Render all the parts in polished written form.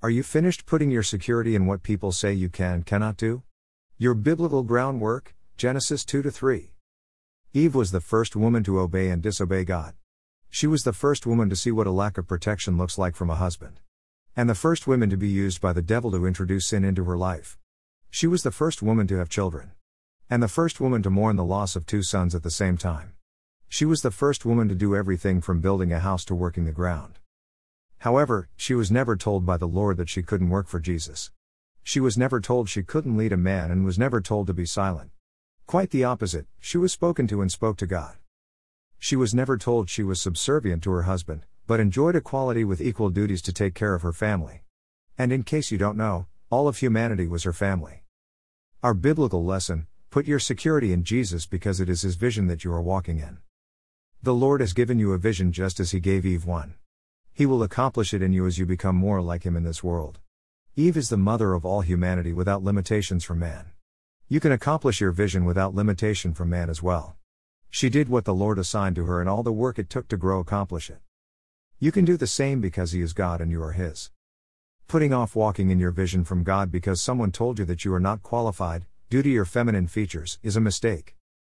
Are you finished putting your security in what people say you can and cannot do? Your biblical groundwork, Genesis 2-3. Eve was the first woman to obey and disobey God. She was the first woman to see what a lack of protection looks like from a husband. And the first woman to be used by the devil to introduce sin into her life. She was the first woman to have children. And the first woman to mourn the loss of two sons at the same time. She was the first woman to do everything from building a house to working the ground. However, she was never told by the Lord that she couldn't work for Jesus. She was never told she couldn't lead a man and was never told to be silent. Quite the opposite, she was spoken to and spoke to God. She was never told she was subservient to her husband, but enjoyed equality with equal duties to take care of her family. And in case you don't know, all of humanity was her family. Our biblical lesson, put your security in Jesus because it is His vision that you are walking in. The Lord has given you a vision just as He gave Eve one. He will accomplish it in you as you become more like Him in this world. Eve is the mother of all humanity without limitations from man. You can accomplish your vision without limitation from man as well. She did what the Lord assigned to her and all the work it took to grow accomplish it. You can do the same because He is God and you are His. Putting off walking in your vision from God because someone told you that you are not qualified, due to your feminine features, is a mistake.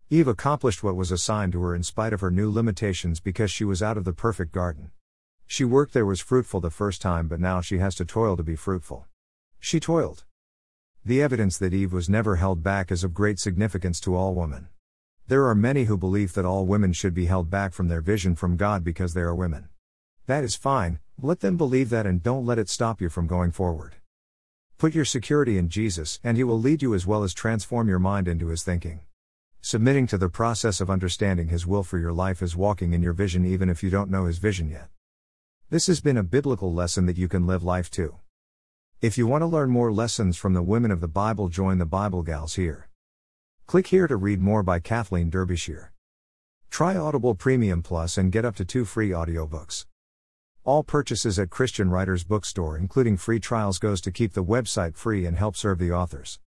Eve accomplished what was assigned to her in spite of her new limitations because she was out of the perfect garden. She worked there was fruitful the first time, but now she has to toil to be fruitful. She toiled. The evidence that Eve was never held back is of great significance to all women. There are many who believe that all women should be held back from their vision from God because they are women. That is fine, let them believe that and don't let it stop you from going forward. Put your security in Jesus and He will lead you as well as transform your mind into His thinking. Submitting to the process of understanding His will for your life is walking in your vision even if you don't know His vision yet. This has been a biblical lesson that you can live life to. If you want to learn more lessons from the women of the Bible, join the Bible Gals here. Click here to read more by Kathleen Derbyshire. Try Audible Premium Plus and get up to 2 free audiobooks. All purchases at Christian Writers Bookstore including free trials goes to keep the website free and help serve the authors.